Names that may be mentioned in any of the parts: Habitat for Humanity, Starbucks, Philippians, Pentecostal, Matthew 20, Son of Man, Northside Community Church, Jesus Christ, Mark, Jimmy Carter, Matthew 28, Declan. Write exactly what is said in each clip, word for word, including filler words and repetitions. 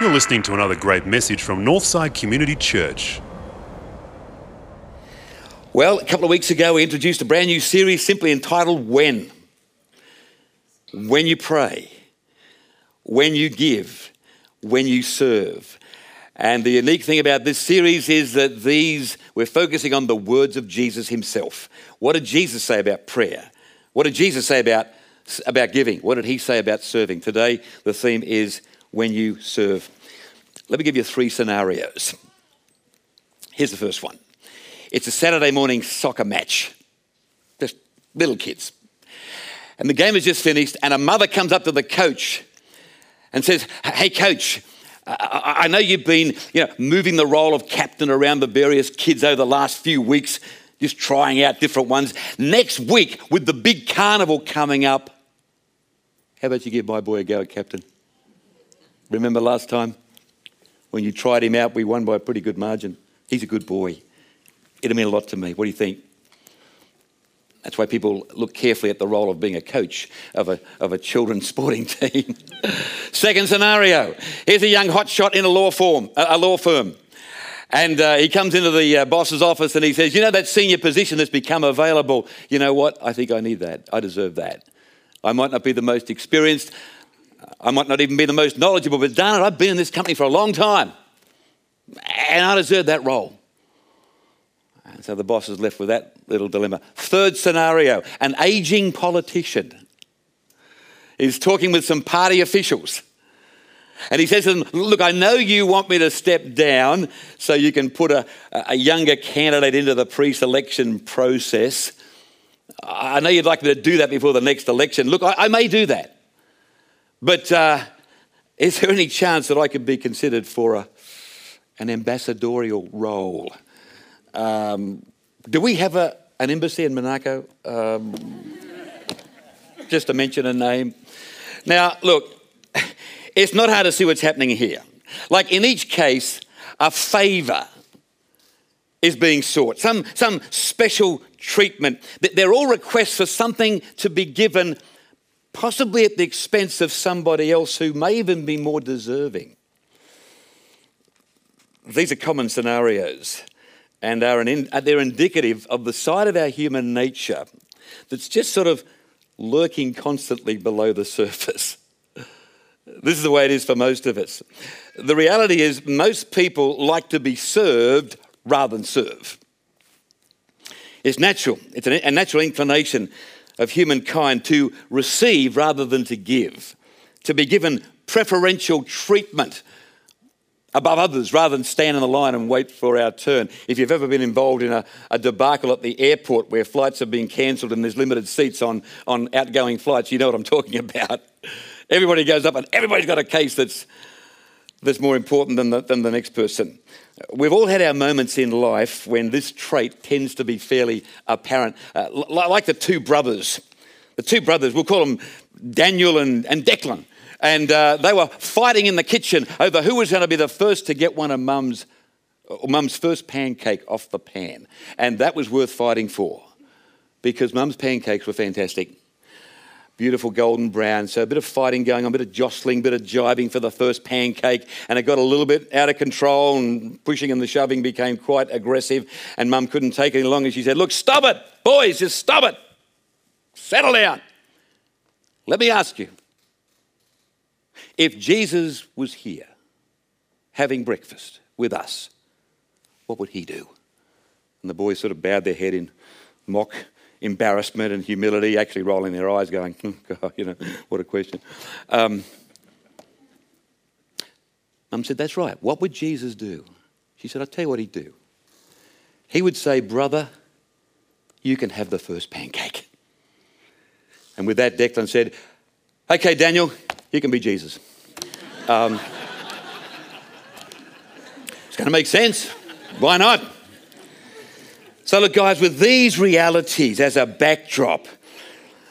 You're listening to another great message from Northside Community Church. Well, a couple of weeks ago, we introduced a brand new series simply entitled When. When you pray, when you give, when you serve. And the unique thing about this series is that these, we're focusing on the words of Jesus himself. What did Jesus say about prayer? What did Jesus say about, about giving? What did he say about serving? Today, the theme is when you serve. Let me give you three scenarios. Here's the first one. It's a Saturday morning soccer match. Just little kids. And the game is just finished, and a mother comes up to the coach and says, "Hey, coach, I know you've been, you know, moving the role of captain around the various kids over the last few weeks, just trying out different ones. Next week, with the big carnival coming up, how about you give my boy a go at captain? Remember last time when you tried him out, we won by a pretty good margin. He's a good boy. It'll mean a lot to me. What do you think?" That's why people look carefully at the role of being a coach of a, of a children's sporting team. Second scenario, here's a young hotshot in a law, form, a law firm. And uh, he comes into the uh, boss's office and he says, "You know, that senior position that's become available, you know what? I think I need that. I deserve that. I might not be the most experienced. I might not even be the most knowledgeable, but darn it, I've been in this company for a long time and I deserve that role." And so the boss is left with that little dilemma. Third scenario, an ageing politician is talking with some party officials. And he says to them, "Look, I know you want me to step down so you can put a, a younger candidate into the pre-selection process. I know you'd like me to do that before the next election. Look, I, I may do that. But uh, is there any chance that I could be considered for a, an ambassadorial role? Um, do we have a, an embassy in Monaco? Um, just to mention a name." Now, look, it's not hard to see what's happening here. Like in each case, a favour is being sought, some, some special treatment. They're all requests for something to be given, possibly at the expense of somebody else who may even be more deserving. These are common scenarios. And are an in, they're indicative of the side of our human nature that's just sort of lurking constantly below the surface. This is the way it is for most of us. The reality is most people like to be served rather than serve. It's natural. It's a natural inclination of humankind to receive rather than to give, to be given preferential treatment above others rather than stand in the line and wait for our turn. If you've ever been involved in a, a debacle at the airport where flights have been cancelled and there's limited seats on, on outgoing flights, you know what I'm talking about. Everybody goes up and everybody's got a case that's that's more important than the, than the next person. We've all had our moments in life when this trait tends to be fairly apparent. Uh, like the two brothers. The two brothers, we'll call them Daniel and, and Declan. And uh, they were fighting in the kitchen over who was going to be the first to get one of mum's or mum's first pancake off the pan. And that was worth fighting for because mum's pancakes were fantastic. Beautiful golden brown. So a bit of fighting going on, a bit of jostling, a bit of jibing for the first pancake. And it got a little bit out of control and pushing and the shoving became quite aggressive. And mum couldn't take it any longer. She said, "Look, stop it, boys, just stop it. Settle down. Let me ask you. If Jesus was here having breakfast with us, what would he do?" And the boys sort of bowed their head in mock embarrassment and humility, actually rolling their eyes going, "Oh God, you know, what a question." Um, Mum said, "That's right. What would Jesus do?" She said, "I'll tell you what he'd do. He would say, 'Brother, you can have the first pancake.'" And with that, Declan said, "Okay, Daniel, you can be Jesus." Um, it's going to make sense. Why not? So look, guys, with these realities as a backdrop,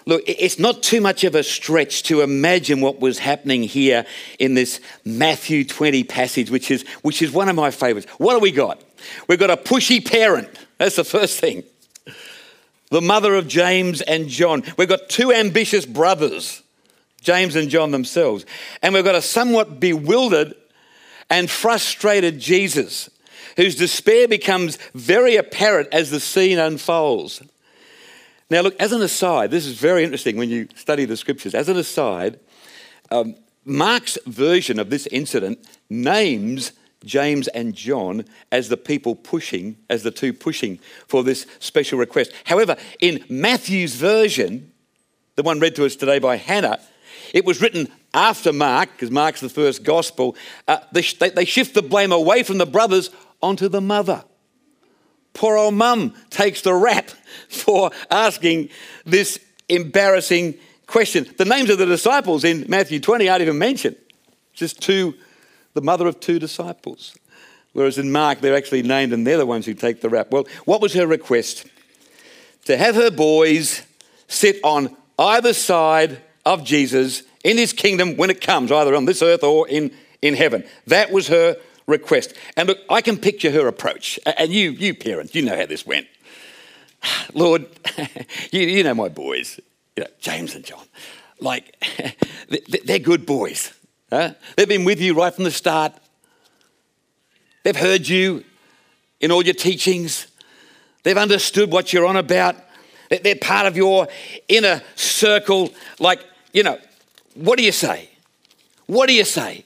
look, it's not too much of a stretch to imagine what was happening here in this Matthew twenty passage, which is, which is one of my favourites. What have we got? We've got a pushy parent. That's the first thing. the mother of James and John. We've got two ambitious brothers, James and John themselves. And we've got a somewhat bewildered and frustrated Jesus, whose despair becomes very apparent as the scene unfolds. Now, look, as an aside, this is very interesting when you study the scriptures. As an aside, um, Mark's version of this incident names James and John as the people pushing, as the two pushing for this special request. However, in Matthew's version, the one read to us today by Hannah, it was written after Mark, because Mark's the first gospel. Uh, they, they shift the blame away from the brothers onto the mother. Poor old mum takes the rap for asking this embarrassing question. The names of the disciples in Matthew twenty aren't even mentioned. Just two, the mother of two disciples. Whereas in Mark, they're actually named and they're the ones who take the rap. Well, what was her request? To have her boys sit on either side of Jesus in his kingdom when it comes, either on this earth or in, in heaven. That was her request. And look, I can picture her approach. And you, you parents, you know how this went. Lord, you, you know my boys, you know, James and John. Like, they're good boys. Huh? They've been with you right from the start. They've heard you in all your teachings. They've understood what you're on about. They're part of your inner circle. Like, you know, what do you say? What do you say?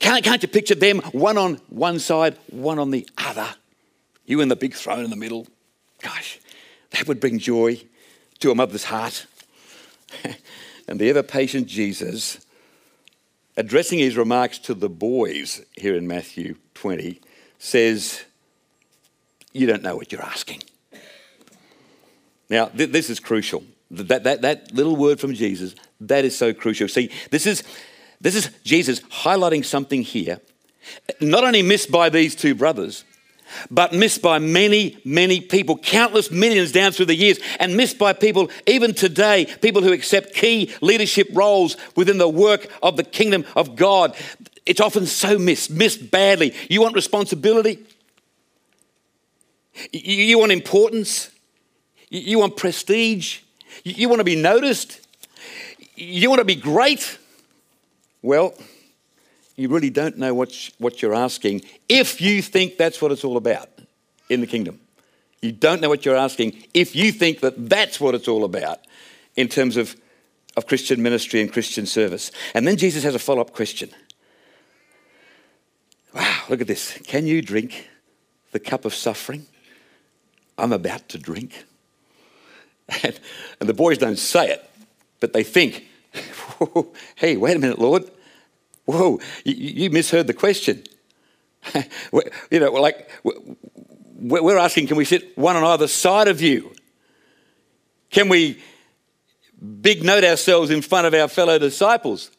Can't, can't you picture them, one on one side, one on the other? You in the big throne in the middle. Gosh, that would bring joy to a mother's heart. And the ever-patient Jesus, addressing his remarks to the boys here in Matthew twenty, says, you don't know what you're asking. Now, th- this is crucial. That, that, that little word from Jesus, that is so crucial. See, this is, this is Jesus highlighting something here, not only missed by these two brothers, but missed by many, many people, countless millions down through the years, and missed by people even today, people who accept key leadership roles within the work of the kingdom of God. It's often so missed, missed badly. You want responsibility? You want importance? You want prestige? You want to be noticed? You want to be great? Well, you really don't know what, what you're asking if you think that's what it's all about in the kingdom. You don't know what you're asking if you think that that's what it's all about in terms of, of Christian ministry and Christian service. And then Jesus has a follow-up question. Wow, look at this. Can you drink the cup of suffering I'm about to drink? And, and the boys don't say it, but they think, hey, wait a minute, Lord. Whoa, you, you misheard the question. You know, like, we're asking, can we sit one on either side of you? Can we big note ourselves in front of our fellow disciples?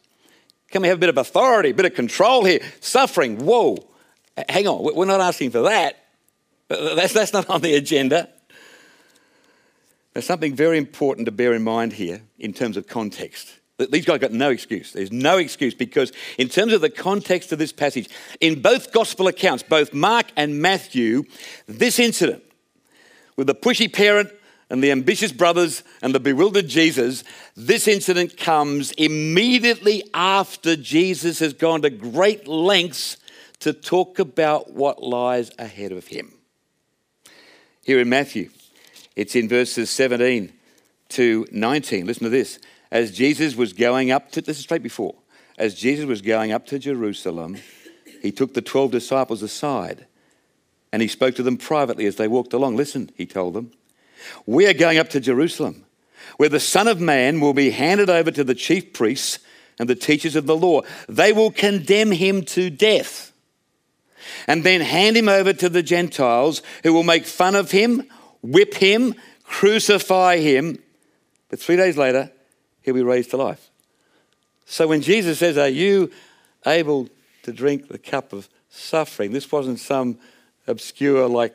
Can we have a bit of authority, a bit of control here? Suffering, whoa, hang on, we're not asking for that. That's, that's not on the agenda. There's something very important to bear in mind here in terms of context. These guys got no excuse. There's no excuse because in terms of the context of this passage, in both gospel accounts, both Mark and Matthew, this incident with the pushy parent and the ambitious brothers and the bewildered Jesus, this incident comes immediately after Jesus has gone to great lengths to talk about what lies ahead of him. Here in Matthew, it's in verses seventeen to nineteen. Listen to this. As Jesus was going up to, this is straight before, as Jesus was going up to Jerusalem, he took the twelve disciples aside and he spoke to them privately as they walked along. Listen, he told them, we are going up to Jerusalem, where the Son of Man will be handed over to the chief priests and the teachers of the law. They will condemn him to death and then hand him over to the Gentiles, who will make fun of him, whip him, crucify him. But three days later, he'll be raised to life. So when Jesus says, are you able to drink the cup of suffering? This wasn't some obscure, like,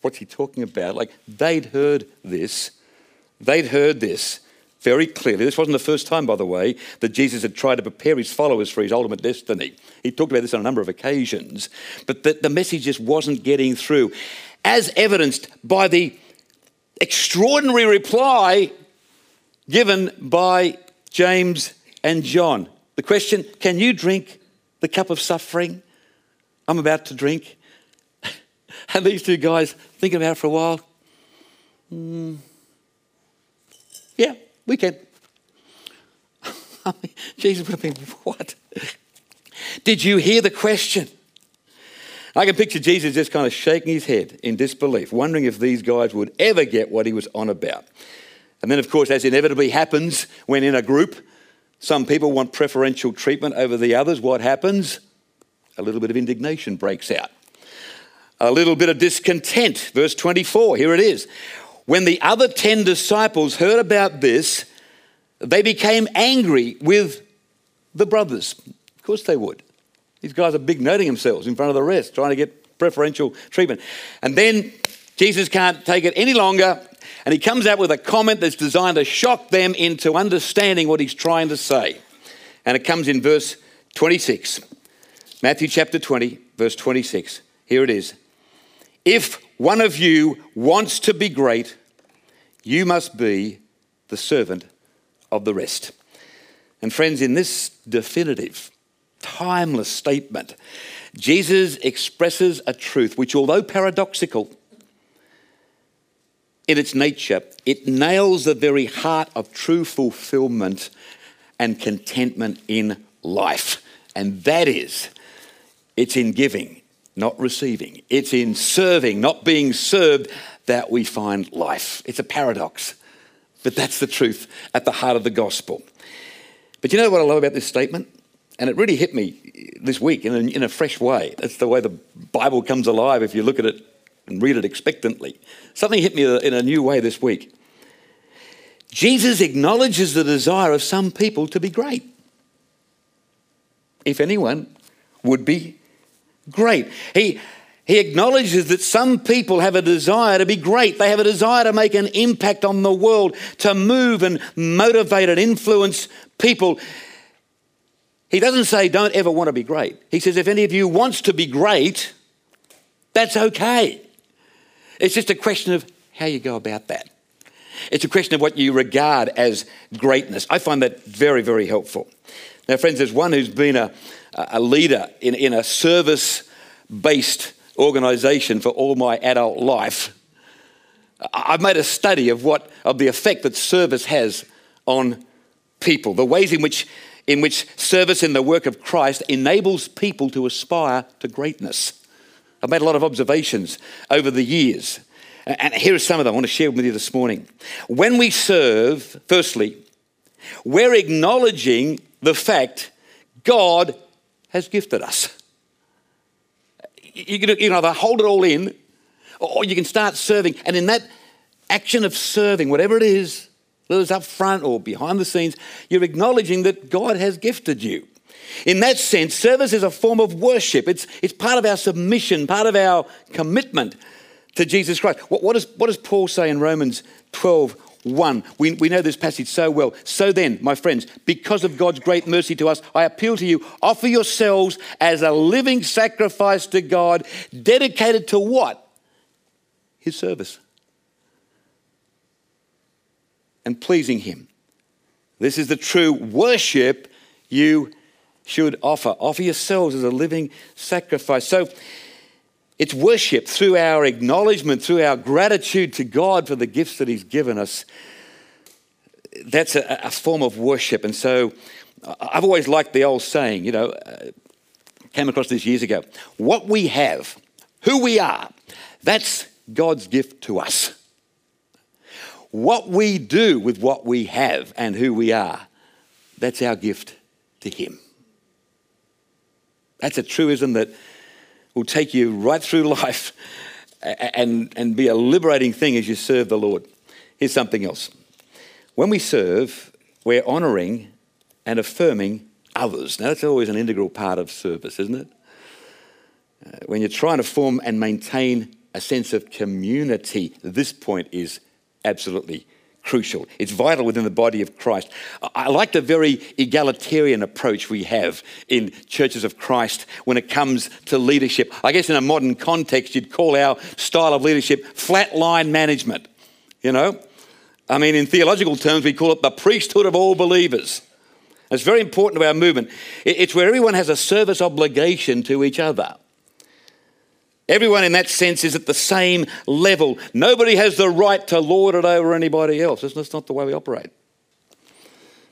what's he talking about? Like, they'd heard this. They'd heard this very clearly. This wasn't the first time, by the way, that Jesus had tried to prepare his followers for his ultimate destiny. He talked about this on a number of occasions. But the, the message just wasn't getting through, as evidenced by the extraordinary reply given by James and John. The question, can you drink the cup of suffering I'm about to drink? And these two guys think about it for a while. Mm. Yeah, we can. I mean, Jesus would have been, what? Did you hear the question? I can picture Jesus just kind of shaking his head in disbelief, wondering if these guys would ever get what he was on about. And then, of course, as inevitably happens when in a group, some people want preferential treatment over the others. What happens? A little bit of indignation breaks out. A little bit of discontent. Verse twenty-four, here it is. When the other ten disciples heard about this, they became angry with the brothers. Of course they would. These guys are big-noting themselves in front of the rest, trying to get preferential treatment. And then Jesus can't take it any longer, and he comes out with a comment that's designed to shock them into understanding what he's trying to say. And it comes in verse twenty-six. Matthew chapter twenty, verse twenty-six. Here it is. If one of you wants to be great, you must be the servant of the rest. And friends, in this definitive, timeless statement, Jesus expresses a truth which, although paradoxical in its nature, it nails the very heart of true fulfillment and contentment in life. And that is, it's in giving, not receiving. It's in serving, not being served, that we find life. It's a paradox, but that's the truth at the heart of the gospel. But you know what I love about this statement? And it really hit me this week in a, in a fresh way. That's the way the Bible comes alive if you look at it and read it expectantly. Something hit me in a new way this week. Jesus acknowledges the desire of some people to be great. If anyone would be great. He, he acknowledges that some people have a desire to be great. They have a desire to make an impact on the world, to move and motivate and influence people. He doesn't say don't ever want to be great. He says if any of you wants to be great, that's okay. It's just a question of how you go about that. It's a question of what you regard as greatness. I find that very, very helpful. Now, friends, there's one who's been a, a leader in, in a service-based organisation for all my adult life. I've made a study of what of the effect that service has on people, the ways in which in which service in the work of Christ enables people to aspire to greatness. I've made a lot of observations over the years. And here are some of them I want to share with you this morning. When we serve, firstly, we're acknowledging the fact God has gifted us. You can either hold it all in, or you can start serving. And in that action of serving, whatever it is, whether it's up front or behind the scenes, you're acknowledging that God has gifted you. In that sense, service is a form of worship. It's, it's part of our submission, part of our commitment to Jesus Christ. What, what, is, what does Paul say in Romans twelve, one? We, we know this passage so well. So then, my friends, because of God's great mercy to us, I appeal to you, offer yourselves as a living sacrifice to God, dedicated to what? His service. And pleasing him. This is the true worship you should offer. Offer yourselves as a living sacrifice. So it's worship through our acknowledgement, through our gratitude to God for the gifts that he's given us. That's a, a form of worship. And so I've always liked the old saying, you know, uh, came across this years ago. What we have, who we are, that's God's gift to us. What we do with what we have and who we are, that's our gift to him. That's a truism that will take you right through life and, and be a liberating thing as you serve the Lord. Here's something else. When we serve, we're honouring and affirming others. Now, that's always an integral part of service, isn't it? Uh, when you're trying to form and maintain a sense of community, this point is absolutely crucial. It's vital within the body of Christ. I like the very egalitarian approach we have in churches of Christ when it comes to leadership. I guess in a modern context, you'd call our style of leadership flatline management. you know. I mean, in theological terms, we call it the priesthood of all believers. It's very important to our movement. It's where everyone has a service obligation to each other. Everyone in that sense is at the same level. Nobody has the right to lord it over anybody else. That's not the way we operate.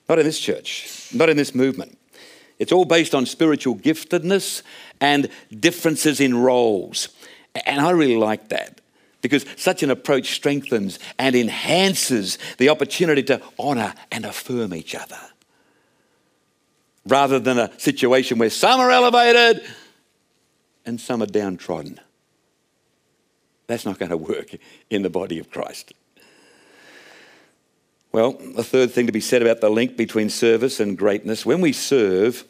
Not in this church, not in this movement. It's all based on spiritual giftedness and differences in roles. And I really like that, because such an approach strengthens and enhances the opportunity to honour and affirm each other, rather than a situation where some are elevated and some are downtrodden. That's not going to work in the body of Christ. Well, the third thing to be said about the link between service and greatness: when we serve,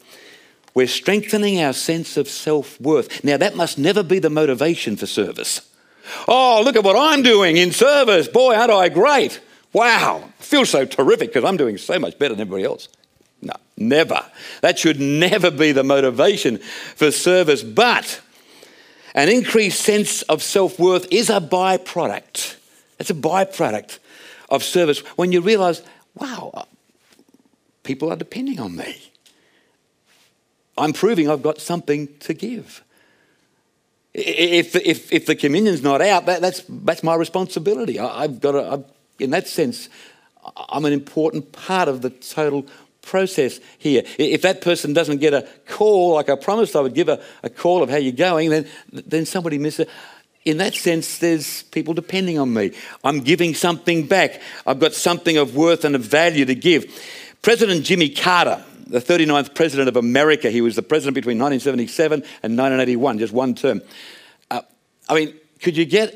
we're strengthening our sense of self-worth. Now, that must never be the motivation for service. Oh, look at what I'm doing in service. Boy, aren't I great. Wow, I feel so terrific because I'm doing so much better than everybody else. No, never. That should never be the motivation for service. But an increased sense of self-worth is a byproduct. It's a byproduct of service when you realise, wow, people are depending on me. I'm proving I've got something to give. If if, if the communion's not out, that, that's that's my responsibility. I, I've got to, I've, in that sense, I'm an important part of the total process here. If that person doesn't get a call, like I promised I would give a, a call of how you're going, then then somebody misses it. In that sense, there's people depending on me. I'm giving something back. I've got something of worth and of value to give. President Jimmy Carter, the thirty-ninth president of America, he was the president between nineteen seventy-seven and nineteen eighty-one, just one term. Uh, I mean, could you get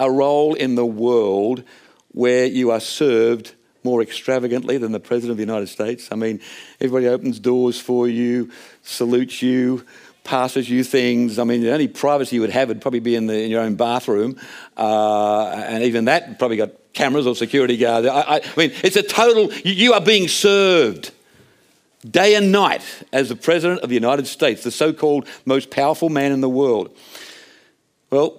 a role in the world where you are served more extravagantly than the President of the United States? I mean, everybody opens doors for you, salutes you, passes you things. I mean, the only privacy you would have would probably be in, the, in your own bathroom. Uh, and even that, probably got cameras or security guards. I, I, I mean, it's a total, you, you are being served day and night as the President of the United States, the so-called most powerful man in the world. Well,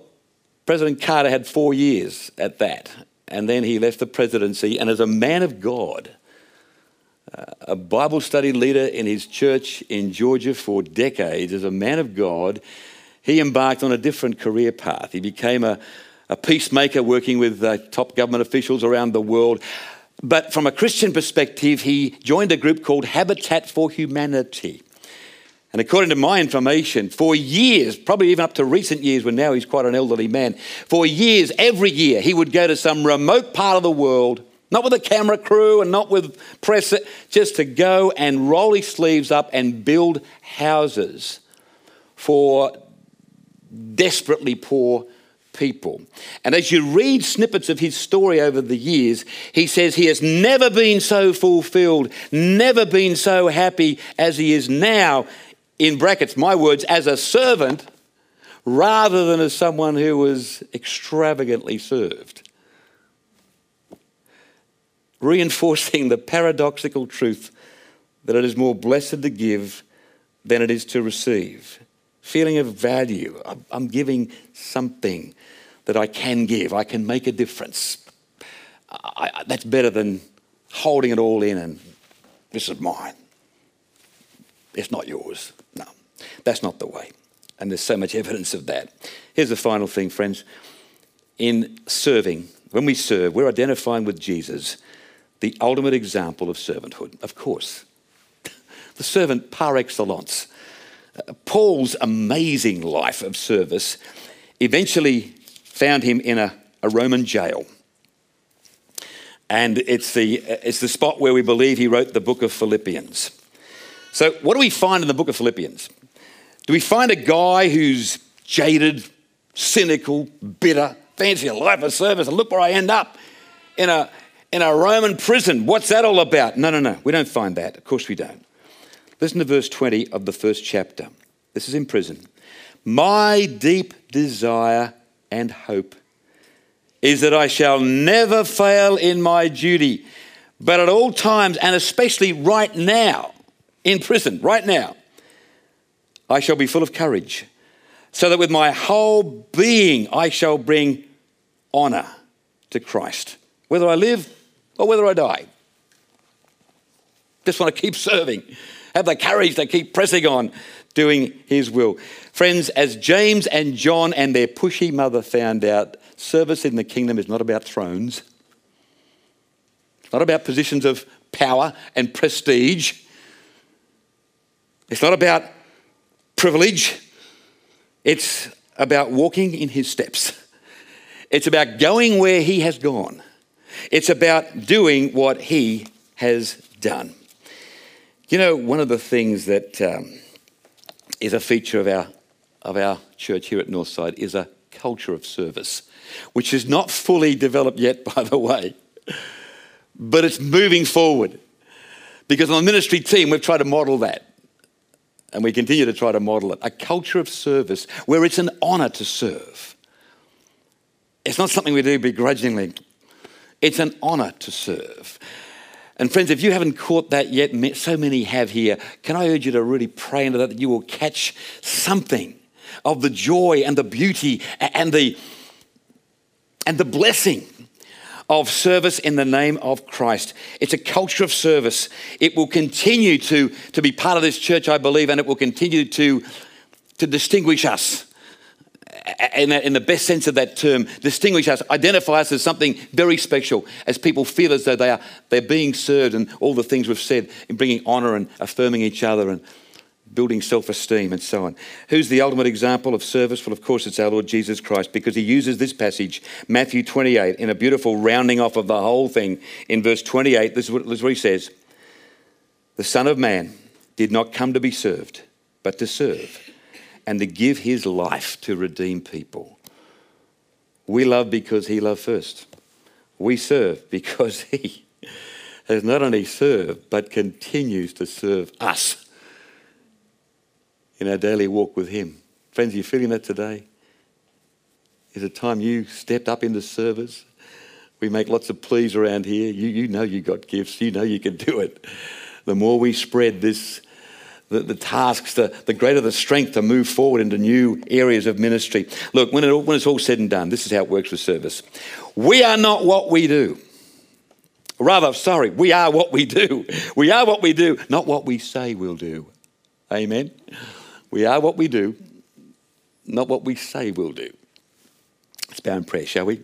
President Carter had four years at that. And then he left the presidency, and as a man of God, uh, a Bible study leader in his church in Georgia for decades, as a man of God, he embarked on a different career path. He became a, a peacemaker working with uh, top government officials around the world. But from a Christian perspective, he joined a group called Habitat for Humanity. And according to my information, for years, probably even up to recent years when now he's quite an elderly man, for years, every year, he would go to some remote part of the world, not with a camera crew and not with press, just to go and roll his sleeves up and build houses for desperately poor people. And as you read snippets of his story over the years, he says he has never been so fulfilled, never been so happy as he is now, in brackets, my words, as a servant rather than as someone who was extravagantly served. Reinforcing the paradoxical truth that it is more blessed to give than it is to receive. Feeling of value. I'm giving something that I can give. I can make a difference. I, I, that's better than holding it all in and this is mine. It's not yours. No, that's not the way. And there's so much evidence of that. Here's the final thing, friends. In serving, when we serve, we're identifying with Jesus, the ultimate example of servanthood, of course. The servant par excellence. Paul's amazing life of service eventually found him in a, a Roman jail. And it's the, it's the spot where we believe he wrote the book of Philippians. So what do we find in the book of Philippians? Do we find a guy who's jaded, cynical, bitter, fancy a life of service, and look where I end up, in a, in a Roman prison? What's that all about? No, no, no, we don't find that. Of course we don't. Listen to verse twenty of the first chapter. This is in prison. My deep desire and hope is that I shall never fail in my duty, but at all times, and especially right now, in prison, right now, I shall be full of courage, so that with my whole being I shall bring honour to Christ whether I live or whether I die. Just want to keep serving. Have the courage to keep pressing on, doing his will. Friends, as James and John and their pushy mother found out, service in the kingdom is not about thrones. It's not about positions of power and prestige. It's not about privilege. It's about walking in his steps. It's about going where he has gone. It's about doing what he has done. You know, one of the things that um, is a feature of our, of our church here at Northside is a culture of service, which is not fully developed yet, by the way, but it's moving forward. Because on the ministry team, we've tried to model that. And we continue to try to model it. A culture of service where it's an honour to serve. It's not something we do begrudgingly. It's an honour to serve. And friends, if you haven't caught that yet, so many have here, can I urge you to really pray into that, that you will catch something of the joy and the beauty and the, and the blessing of service in the name of Christ. It's a culture of service. It will continue to, to be part of this church, I believe, and it will continue to, to distinguish us in, in the best sense of that term. Distinguish us, identify us as something very special, as people feel as though they are, they're being served, and all the things we've said in bringing honour and affirming each other and building self-esteem and so on. Who's the ultimate example of service? Well, of course, it's our Lord Jesus Christ, because he uses this passage, Matthew twenty-eight, in a beautiful rounding off of the whole thing. In verse twenty-eight, this is what, this is what he says. The Son of Man did not come to be served, but to serve and to give his life to redeem people. We love because he loved first. We serve because he has not only served, but continues to serve us in our daily walk with him. Friends, are you feeling that today? Is it time you stepped up into service? We make lots of pleas around here. You, you know you got gifts. You know you can do it. The more we spread this, the, the tasks, the, the greater the strength to move forward into new areas of ministry. Look, when, it, when it's all said and done, this is how it works with service. We are not what we do. Rather, sorry, we are what we do. We are what we do, not what we say we'll do. Amen. We are what we do, not what we say we'll do. Let's bow in prayer, shall we?